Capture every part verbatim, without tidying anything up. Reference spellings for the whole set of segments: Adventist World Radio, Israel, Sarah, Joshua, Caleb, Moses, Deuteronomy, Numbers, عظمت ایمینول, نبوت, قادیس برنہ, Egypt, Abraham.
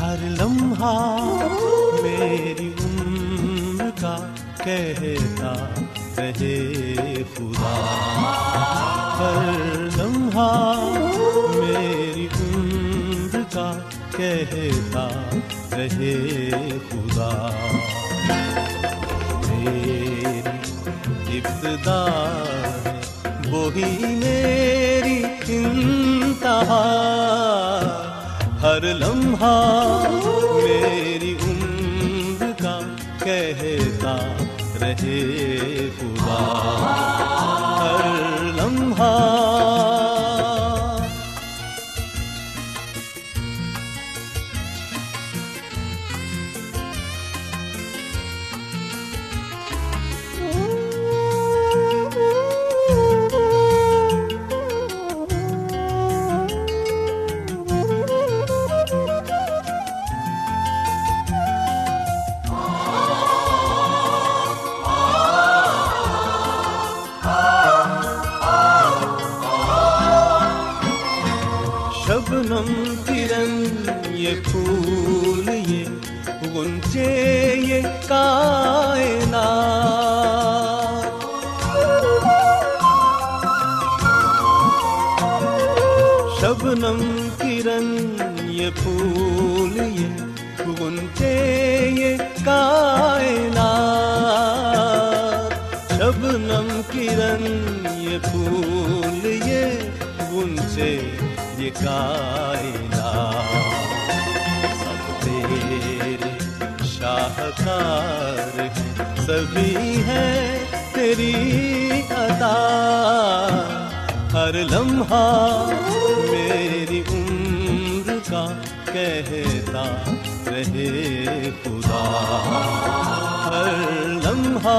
ہر لمحہ میری عمر کا کہتا رہے خدا، ہر لمحہ میری عمر کا کہتا رہے خدا، میری ابتدا وہی میری انتہا، ہر لمحہ میری عمر کا کہتا رہے خدا، ہر لمحہ۔ شبنم کرن یہ پھول یہ گنتے یہ کائنات، شبنم کرن یہ پھول یہ گنتے یہ کائنات، سب تیرے شاہکار ہیں سبھی ہیں تیری عطا، ہر لمحہ میری عمر کا کہتا رہے خدا، ہر لمحہ۔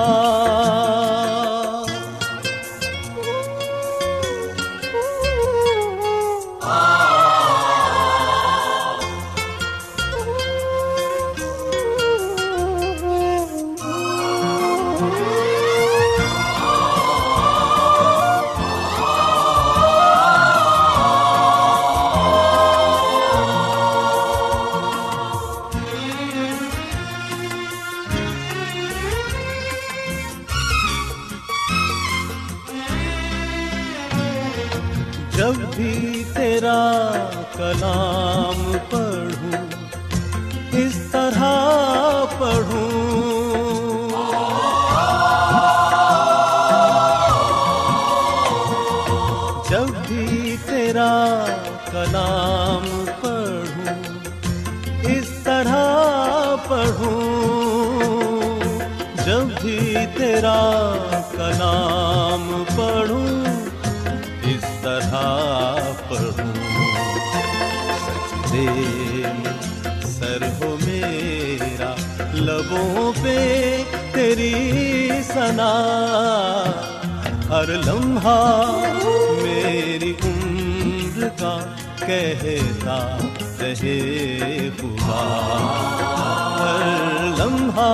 کلام پڑھوں اس طرح پڑھوں، جب بھی تیرا کلام پڑھوں اس طرح پڑھوں، جب بھی تیرا کلام پڑھوں اس طرح پڑھوں، سر ہو میرا لبوں پہ تیری ثنا، ہر لمحہ میری عمر کا کہتا رہے خدا ہر لمحہ۔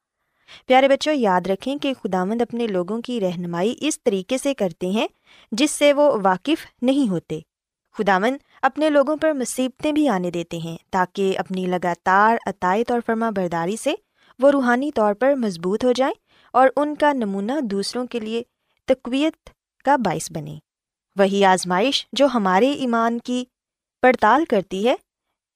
پیارے بچوں، یاد رکھیں کہ خداوند اپنے لوگوں کی رہنمائی اس طریقے سے کرتے ہیں جس سے وہ واقف نہیں ہوتے۔ خداوند اپنے لوگوں پر مصیبتیں بھی آنے دیتے ہیں تاکہ اپنی لگاتار اطاعت اور فرما برداری سے وہ روحانی طور پر مضبوط ہو جائیں اور ان کا نمونہ دوسروں کے لیے تقویت کا باعث بنے۔ وہی آزمائش جو ہمارے ایمان کی پڑتال کرتی ہے،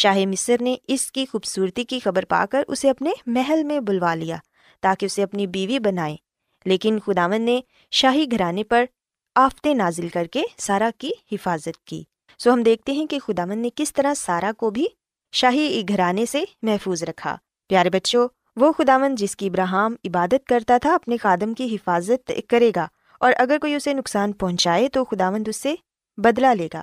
شاہ مصر نے اس کی خوبصورتی کی خبر پا کر اسے اپنے محل میں بلوا لیا تاکہ اسے اپنی بیوی بنائے، لیکن خداوند نے شاہی گھرانے پر آفتیں نازل کر کے سارہ کی حفاظت کی۔ سو ہم دیکھتے ہیں کہ خداوند نے کس طرح سارہ کو بھی شاہی گھرانے سے محفوظ رکھا۔ پیارے بچوں، وہ خداوند جس کی ابراہیم عبادت کرتا تھا اپنے خادم کی حفاظت کرے گا، اور اگر کوئی اسے نقصان پہنچائے تو خداوند اس سے بدلہ لے گا۔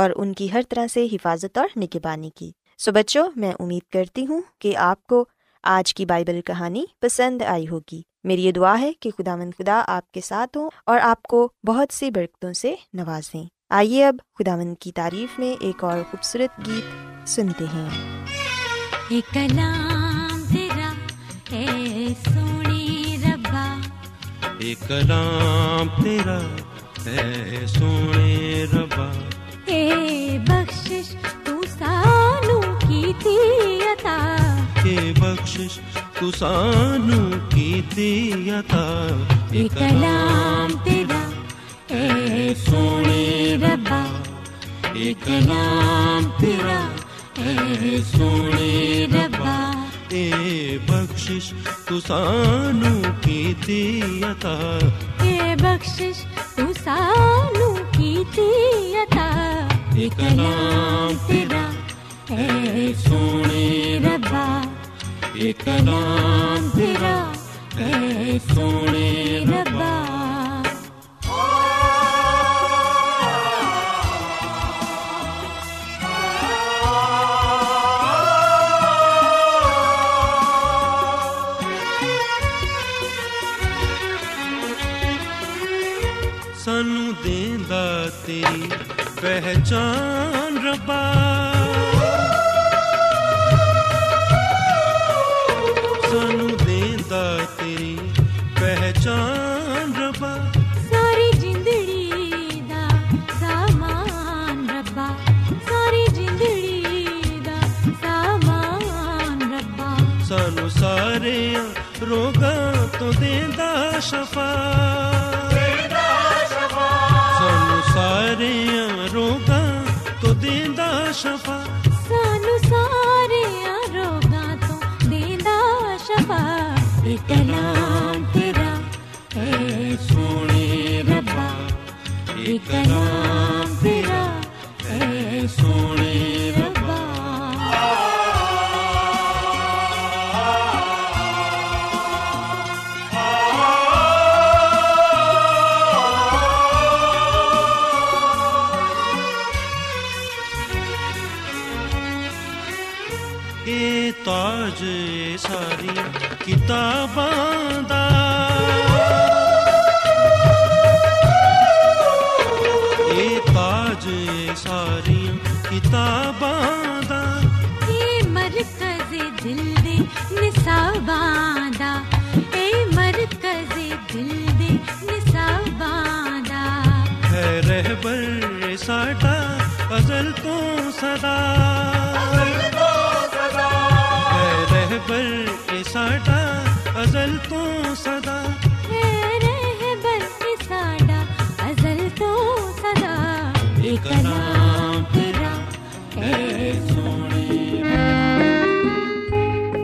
اور ان کی ہر طرح سے حفاظت اور نگہبانی کی۔ سو بچوں، میں امید کرتی ہوں کہ آپ کو آج کی بائبل کہانی پسند آئی ہوگی۔ میری یہ دعا ہے کہ خداوند خدا آپ کے ساتھ ہوں اور آپ کو بہت سی برکتوں سے نوازیں۔ آئیے اب خداوند کی تعریف میں ایک اور خوبصورت گیت سنتے ہیں۔ ایک کلام تیرا اے سونے ربا، ایک کلام تیرا اے سونے ربا، اے بخشش تو سانوں کی تھی عطا، اے بخشش تو سانوں کی تھی عطا، اے کلام تیرا اے سونے ربا، اے کلام تیرا اے سونے ربا، اے بخشش تو سانوں کی تھی عطا، اے بخشش تو سانوں کی تھی عطا، اے کلام تیرا اے سونے ربا، اے کلام تیرا اے سونے ربا۔ سانوں دیندا تیری پہچان ربا، سانوں دیندا تیری پہچان ربا، ساری زندگی دا سامان ربا، ساری زندگی دا سامان ربا، سانوں سارے روگاں تو دیندا شفا، سارے روگاں تو دیندا شفا، سانو سارے روگاں تو دیندا شفا، اے کلام تیرا اے سونے ربا، اے کلام تیرا اے سونے ربا۔ تاج ساری کتاباں دا، اے تاج ساری کتاباں دا، اے مرکز دل دے نصاباں دا، اے مرکز دل دے نصاباں دا، اے رہبر ساڈا ازل تو سدا، پر ساڈا ازل تو سدا، رہبر ساڈا ازل تو سدا، اے کلام تیرا اے سونے۔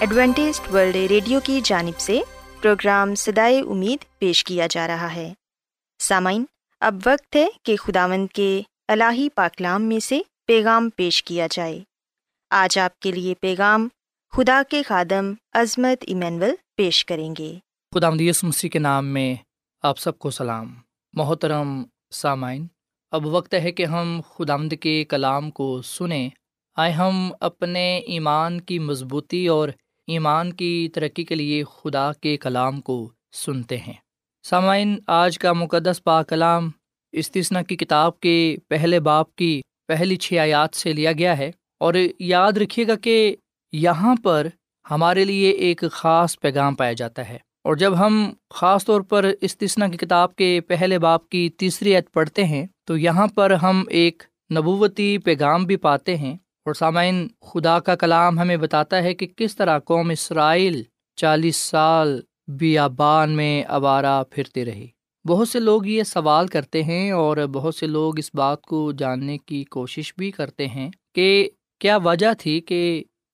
ایڈوینٹسٹ ورلڈ ریڈیو کی جانب سے پروگرام صدائے امید پیش کیا جا رہا ہے۔ سامعین، اب وقت ہے کہ خداوند کے الہی پاکلام میں سے پیغام پیش کیا جائے۔ آج آپ کے لیے پیغام خدا کے خادم عظمت ایمینول پیش کریں گے۔ خداوند یسوع مسیح کے نام میں آپ سب کو سلام۔ محترم سامعین، اب وقت ہے کہ ہم خداوند کے کلام کو سنیں۔ آئے ہم اپنے ایمان کی مضبوطی اور ایمان کی ترقی کے لیے خدا کے کلام کو سنتے ہیں۔ سامعین، آج کا مقدس پاک کلام استثنا کی کتاب کے پہلے باب کی پہلی چھ آیات سے لیا گیا ہے، اور یاد رکھیے گا کہ یہاں پر ہمارے لیے ایک خاص پیغام پایا جاتا ہے۔ اور جب ہم خاص طور پر استثنا کی کتاب کے پہلے باب کی تیسری آیت پڑھتے ہیں تو یہاں پر ہم ایک نبوتی پیغام بھی پاتے ہیں۔ اور سامعین، خدا کا کلام ہمیں بتاتا ہے کہ کس طرح قوم اسرائیل چالیس سال بیابان میں آوارہ پھرتی رہی۔ بہت سے لوگ یہ سوال کرتے ہیں اور بہت سے لوگ اس بات کو جاننے کی کوشش بھی کرتے ہیں کہ کیا وجہ تھی کہ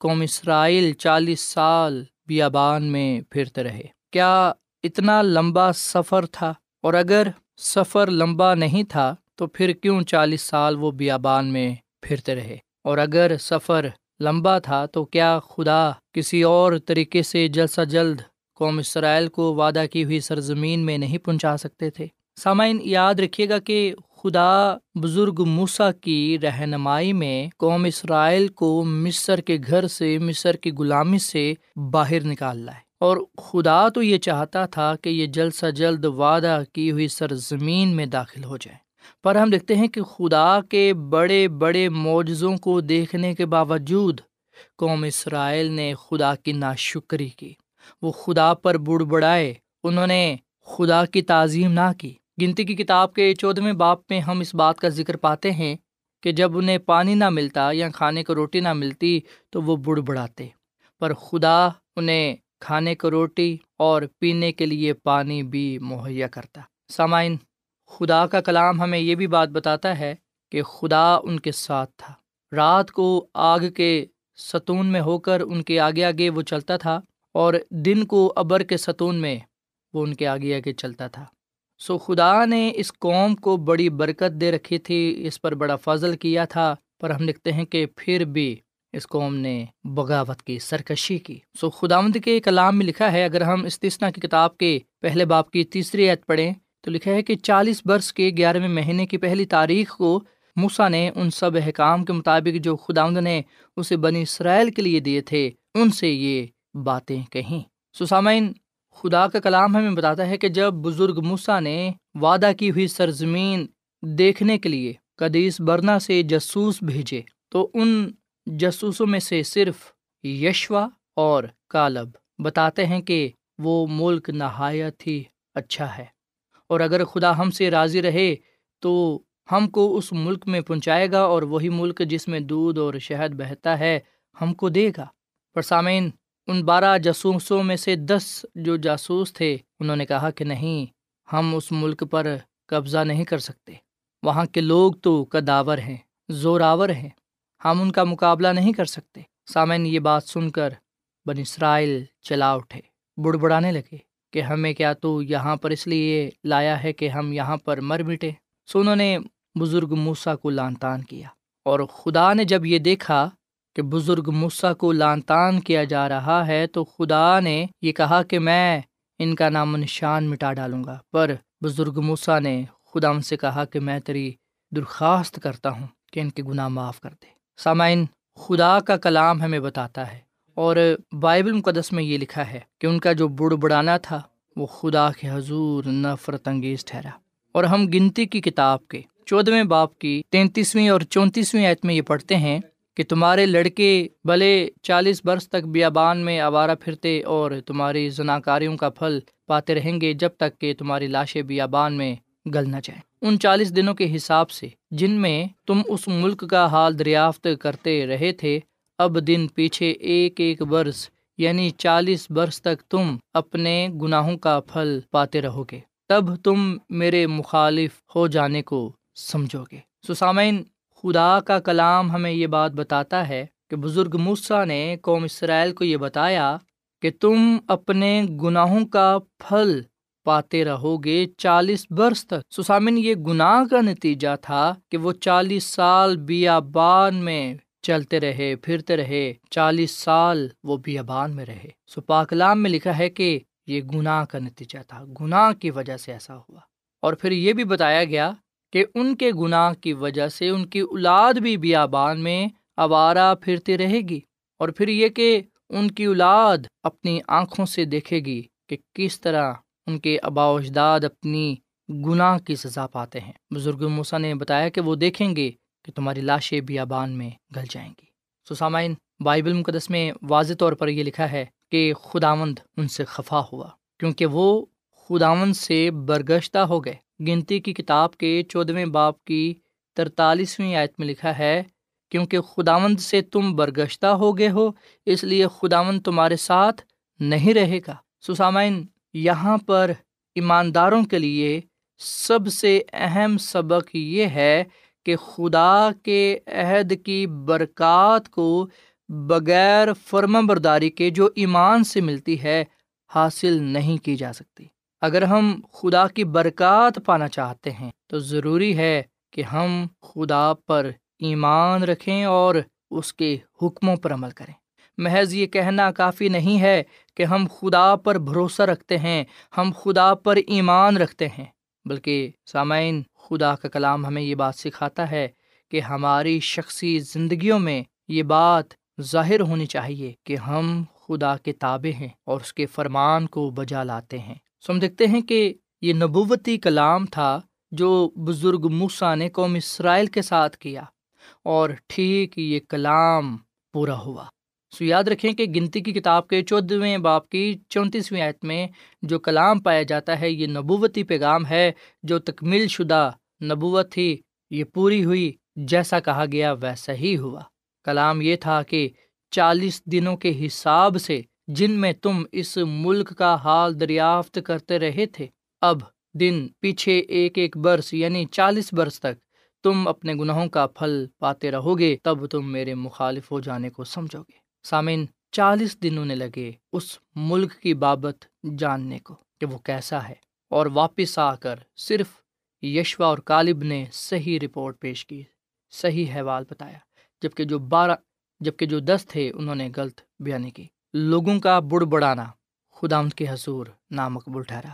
قوم اسرائیل چالیس سال بیابان میں پھرتے رہے؟ کیا اتنا لمبا سفر تھا؟ اور اگر سفر لمبا نہیں تھا تو پھر کیوں چالیس سال وہ بیابان میں پھرتے رہے؟ اور اگر سفر لمبا تھا تو کیا خدا کسی اور طریقے سے جلد سے جلد قوم اسرائیل کو وعدہ کی ہوئی سرزمین میں نہیں پہنچا سکتے تھے؟ سامعین، یاد رکھیے گا کہ خدا بزرگ موسیٰ کی رہنمائی میں قوم اسرائیل کو مصر کے گھر سے، مصر کی غلامی سے باہر نکال لائے، اور خدا تو یہ چاہتا تھا کہ یہ جلد سے جلد وعدہ کی ہوئی سرزمین میں داخل ہو جائیں۔ پر ہم دیکھتے ہیں کہ خدا کے بڑے بڑے معجزوں کو دیکھنے کے باوجود قوم اسرائیل نے خدا کی ناشکری کی۔ وہ خدا پر بڑبڑائے، انہوں نے خدا کی تعظیم نہ کی۔ گنتی کی کتاب کے چودھویں باب میں ہم اس بات کا ذکر پاتے ہیں کہ جب انہیں پانی نہ ملتا یا کھانے کو روٹی نہ ملتی تو وہ بڑبڑاتے، پر خدا انہیں کھانے کو روٹی اور پینے کے لیے پانی بھی مہیا کرتا۔ سامعین، خدا کا کلام ہمیں یہ بھی بات بتاتا ہے کہ خدا ان کے ساتھ تھا۔ رات کو آگ کے ستون میں ہو کر ان کے آگے آگے وہ چلتا تھا، اور دن کو ابر کے ستون میں وہ ان کے آگے آگے چلتا تھا۔ سو خدا نے اس قوم کو بڑی برکت دے رکھی تھی، اس پر بڑا فضل کیا تھا، پر ہم دیکھتے ہیں کہ پھر بھی اس قوم نے بغاوت کی، سرکشی کی۔ سو خداوند کے کلام میں لکھا ہے، اگر ہم استثنا کی کتاب کے پہلے باب کی تیسری آیت پڑھیں تو لکھا ہے کہ چالیس برس کے گیارہویں مہینے کی پہلی تاریخ کو موسیٰ نے ان سب احکام کے مطابق جو خداوند نے اسے بنی اسرائیل کے لیے دیے تھے، ان سے یہ باتیں کہیں۔ سو سامعین، خدا کا کلام ہمیں بتاتا ہے کہ جب بزرگ موسیٰ نے وعدہ کی ہوئی سرزمین دیکھنے کے لیے قادیس برنہ سے جاسوس بھیجے تو ان جاسوسوں میں سے صرف یشوا اور کالب بتاتے ہیں کہ وہ ملک نہایت ہی اچھا ہے، اور اگر خدا ہم سے راضی رہے تو ہم کو اس ملک میں پہنچائے گا، اور وہی ملک جس میں دودھ اور شہد بہتا ہے ہم کو دے گا۔ پر سامعین، ان بارہ جاسوسوں میں سے دس جو جاسوس تھے انہوں نے کہا کہ نہیں، ہم اس ملک پر قبضہ نہیں کر سکتے، وہاں کے لوگ تو قداور ہیں، زوراور ہیں، ہم ان کا مقابلہ نہیں کر سکتے۔ سامعین، یہ بات سن کر بنی اسرائیل چلا اٹھے، بڑبڑانے لگے کہ ہمیں کیا تو یہاں پر اس لیے لایا ہے کہ ہم یہاں پر مر مٹے۔ سو انہوں نے بزرگ موسیٰ کو لعن طعن کیا، اور خدا نے جب یہ دیکھا کہ بزرگ موسیٰ کو لعن طعن کیا جا رہا ہے تو خدا نے یہ کہا کہ میں ان کا نام و نشان مٹا ڈالوں گا۔ پر بزرگ موسیٰ نے خدا ان سے کہا کہ میں تیری درخواست کرتا ہوں کہ ان کے گناہ معاف کر دے۔ سامعین، خدا کا کلام ہمیں بتاتا ہے، اور بائبل مقدس میں یہ لکھا ہے کہ ان کا جو بڑبڑانا تھا وہ خدا کے حضور نفرت انگیز ٹھہرا۔ اور ہم گنتی کی کتاب کے چودھویں باب کی تینتیسویں اور چونتیسویں آیت میں یہ پڑھتے ہیں کہ تمہارے لڑکے بھلے چالیس برس تک بیابان میں آوارہ پھرتے اور تمہاری زناکاریوں کا پھل پاتے رہیں گے، جب تک کہ تمہاری لاشیں بیابان میں گل نہ جائیں۔ ان چالیس دنوں کے حساب سے جن میں تم اس ملک کا حال دریافت کرتے رہے تھے، اب دن پیچھے ایک ایک برس یعنی چالیس برس تک تم اپنے گناہوں کا پھل پاتے رہو گے، تب تم میرے مخالف ہو جانے کو سمجھو گے۔ سو سامعین، خدا کا کلام ہمیں یہ بات بتاتا ہے کہ کہ بزرگ موسیٰ نے قوم اسرائیل کو یہ بتایا کہ تم اپنے گناہوں کا پھل پاتے رہو گے چالیس برس تک۔ سسامن یہ گناہ کا نتیجہ تھا کہ وہ چالیس سال بیابان میں چلتے رہے، پھرتے رہے، چالیس سال وہ بیابان میں رہے۔ سو پاک کلام میں لکھا ہے کہ یہ گناہ کا نتیجہ تھا، گناہ کی وجہ سے ایسا ہوا۔ اور پھر یہ بھی بتایا گیا کہ ان کے گناہ کی وجہ سے ان کی اولاد بھی بیابان میں آوارہ پھرتی رہے گی، اور پھر یہ کہ ان کی اولاد اپنی آنکھوں سے دیکھے گی کہ کس طرح ان کے آباء و اجداد اپنی گناہ کی سزا پاتے ہیں۔ بزرگ موسیٰ نے بتایا کہ وہ دیکھیں گے کہ تمہاری لاشیں بیابان میں گل جائیں گی۔ سو سامعین، بائبل مقدس میں واضح طور پر یہ لکھا ہے کہ خداوند ان سے خفا ہوا کیونکہ وہ خداوند سے برگشتہ ہو گئے۔ گنتی کی کتاب کے چودھویں باب کی ترتالیسویں آیت میں لکھا ہے، کیونکہ خداوند سے تم برگشتہ ہو گئے ہو، اس لیے خداوند تمہارے ساتھ نہیں رہے گا۔ سو سامعین، یہاں پر ایمانداروں کے لیے سب سے اہم سبق یہ ہے کہ خدا کے عہد کی برکات کو بغیر فرما برداری کے جو ایمان سے ملتی ہے حاصل نہیں کی جا سکتی۔ اگر ہم خدا کی برکات پانا چاہتے ہیں تو ضروری ہے کہ ہم خدا پر ایمان رکھیں اور اس کے حکموں پر عمل کریں۔ محض یہ کہنا کافی نہیں ہے کہ ہم خدا پر بھروسہ رکھتے ہیں، ہم خدا پر ایمان رکھتے ہیں، بلکہ سامعین، خدا کا کلام ہمیں یہ بات سکھاتا ہے کہ ہماری شخصی زندگیوں میں یہ بات ظاہر ہونی چاہیے کہ ہم خدا کے تابع ہیں اور اس کے فرمان کو بجا لاتے ہیں۔ سو ہم دیکھتے ہیں کہ یہ نبوتی کلام تھا جو بزرگ موسیٰ نے قوم اسرائیل کے ساتھ کیا، اور ٹھیک یہ کلام پورا ہوا۔ سو یاد رکھیں کہ گنتی کی کتاب کے چودھویں باب کی چونتیسویں آیت میں جو کلام پایا جاتا ہے یہ نبوتی پیغام ہے جو تکمیل شدہ نبوت تھی، یہ پوری ہوئی، جیسا کہا گیا ویسا ہی ہوا۔ کلام یہ تھا کہ چالیس دنوں کے حساب سے جن میں تم اس ملک کا حال دریافت کرتے رہے تھے، اب دن پیچھے ایک ایک برس یعنی چالیس برس تک تم اپنے گناہوں کا پھل پاتے رہو گے، تب تم میرے مخالف ہو جانے کو سمجھو گے۔ سامعین، چالیس دن انہیں لگے اس ملک کی بابت جاننے کو کہ وہ کیسا ہے، اور واپس آ کر صرف یشوا اور کالب نے صحیح رپورٹ پیش کی، صحیح حوال بتایا، جبکہ جو بارہ جبکہ جو دس تھے انہوں نے غلط بیانی کی۔ لوگوں کا بڑبڑانا خداوند کے حضور نامقبول ٹھہرا۔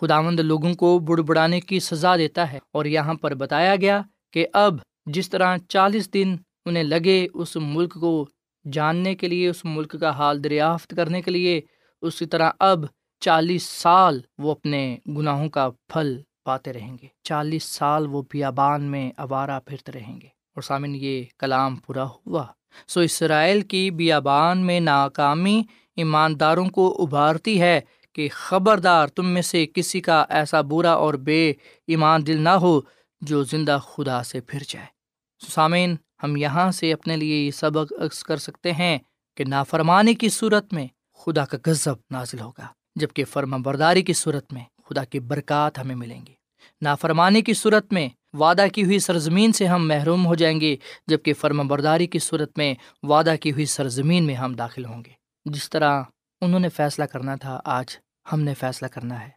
خداوند لوگوں کو بڑبڑانے کی سزا دیتا ہے، اور یہاں پر بتایا گیا کہ اب جس طرح چالیس دن انہیں لگے اس ملک کو جاننے کے لیے، اس ملک کا حال دریافت کرنے کے لیے، اسی طرح اب چالیس سال وہ اپنے گناہوں کا پھل پاتے رہیں گے، چالیس سال وہ بیابان میں آوارہ پھرتے رہیں گے۔ اور سامعین، یہ کلام پورا ہوا۔ سو اسرائیل کی بیابان میں ناکامی ایمانداروں کو ابھارتی ہے کہ خبردار تم میں سے کسی کا ایسا برا اور بے ایمان دل نہ ہو جو زندہ خدا سے پھر جائے۔ سو سامعین، ہم یہاں سے اپنے لیے یہ سبق اخذ کر سکتے ہیں کہ نافرمانی کی صورت میں خدا کا غضب نازل ہوگا، جبکہ فرما برداری کی صورت میں خدا کی برکات ہمیں ملیں گی۔ نافرمانی کی صورت میں وعدہ کی ہوئی سرزمین سے ہم محروم ہو جائیں گے، جبکہ فرما برداری کی صورت میں وعدہ کی ہوئی سرزمین میں ہم داخل ہوں گے۔ جس طرح انہوں نے فیصلہ کرنا تھا، آج ہم نے فیصلہ کرنا ہے۔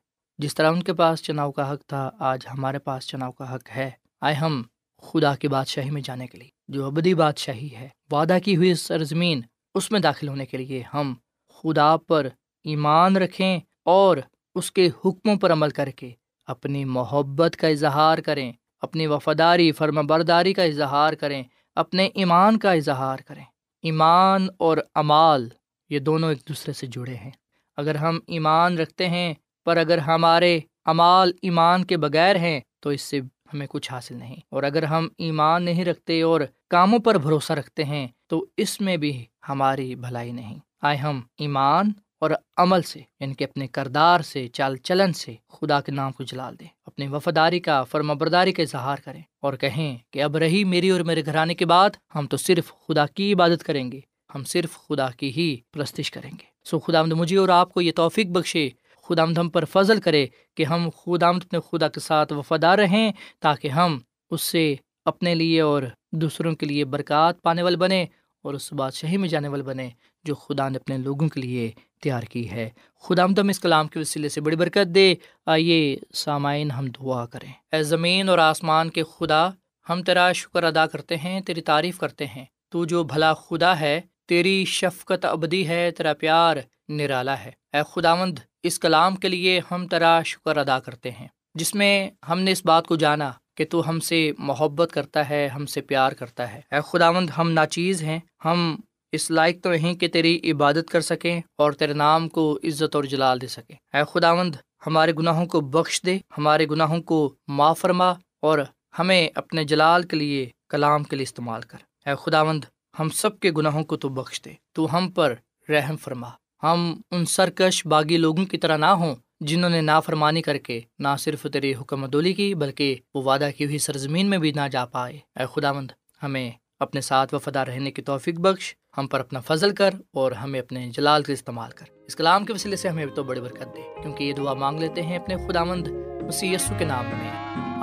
جس طرح ان کے پاس چناؤ کا حق تھا، آج ہمارے پاس چناؤ کا حق ہے۔ آئے ہم خدا کی بادشاہی میں جانے کے لیے، جو ابدی بادشاہی ہے، وعدہ کی ہوئی سرزمین، اس میں داخل ہونے کے لیے ہم خدا پر ایمان رکھیں اور اس کے حکموں پر عمل کر کے اپنی محبت کا اظہار کریں، اپنی وفاداری، فرما برداری کا اظہار کریں، اپنے ایمان کا اظہار کریں۔ ایمان اور اعمال یہ دونوں ایک دوسرے سے جڑے ہیں۔ اگر ہم ایمان رکھتے ہیں پر اگر ہمارے اعمال ایمان کے بغیر ہیں تو اس سے ہمیں کچھ حاصل نہیں، اور اگر ہم ایمان نہیں رکھتے اور کاموں پر بھروسہ رکھتے ہیں تو اس میں بھی ہماری بھلائی نہیں۔ آئے ہم ایمان اور عمل سے، یعنی کہ اپنے کردار سے، چال چلن سے خدا کے نام کو جلال دیں، اپنی وفاداری کا، فرما برداری کا اظہار کریں اور کہیں کہ اب رہی میری اور میرے گھرانے کے بعد، ہم تو صرف خدا کی عبادت کریں گے، ہم صرف خدا کی ہی پرستش کریں گے۔ سو خداوند مجھے اور آپ کو یہ توفیق بخشے، خداوند ہم پر فضل کرے کہ ہم خداوند اپنے خدا کے ساتھ وفادار رہیں، تاکہ ہم اس سے اپنے لیے اور دوسروں کے لیے برکات پانے والے بنیں، اور اس بادشاہی میں جانے والے بنیں جو خدا نے اپنے لوگوں کے لیے تیار کی ہے۔ خداوند ہم اس کلام کے وسیلے سے بڑی برکت دے۔ آئیے سامعین ہم دعا کریں۔ اے زمین اور آسمان کے خدا، ہم تیرا شکر ادا کرتے ہیں، تیری تعریف کرتے ہیں۔ تو جو بھلا خدا ہے، تیری شفقت ابدی ہے، تیرا پیار نرالا ہے۔ اے خداوند، اس کلام کے لیے ہم تیرا شکر ادا کرتے ہیں، جس میں ہم نے اس بات کو جانا کہ تو ہم سے محبت کرتا ہے، ہم سے پیار کرتا ہے۔ اے خداوند، ہم ناچیز ہیں، ہم اس لائق تو نہیں کہ تیری عبادت کر سکیں اور تیرے نام کو عزت اور جلال دے سکیں۔ اے خداوند، ہمارے گناہوں کو بخش دے، ہمارے گناہوں کو معاف فرما، اور ہمیں اپنے جلال کے لیے، کلام کے لیے استعمال کر۔ اے خداوند، ہم سب کے گناہوں کو تو بخش دے، تو ہم پر رحم فرما۔ ہم ان سرکش باغی لوگوں کی طرح نہ ہوں جنہوں نے نافرمانی کر کے نہ صرف تیری حکم عملی کی، بلکہ وہ وعدہ کی ہوئی سرزمین میں بھی نہ جا پائے۔ اے خداوند، ہمیں اپنے ساتھ وفادار رہنے کی توفیق بخش، ہم پر اپنا فضل کر اور ہمیں اپنے جلال کے استعمال کر۔ اس کلام کے وسیلے سے ہمیں تو بڑی برکت دے، کیونکہ یہ دعا مانگ لیتے ہیں اپنے خداوند مسیح یسوع کے نام میں،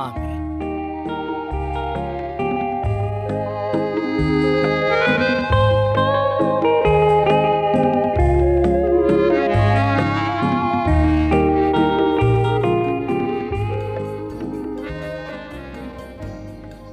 آمین۔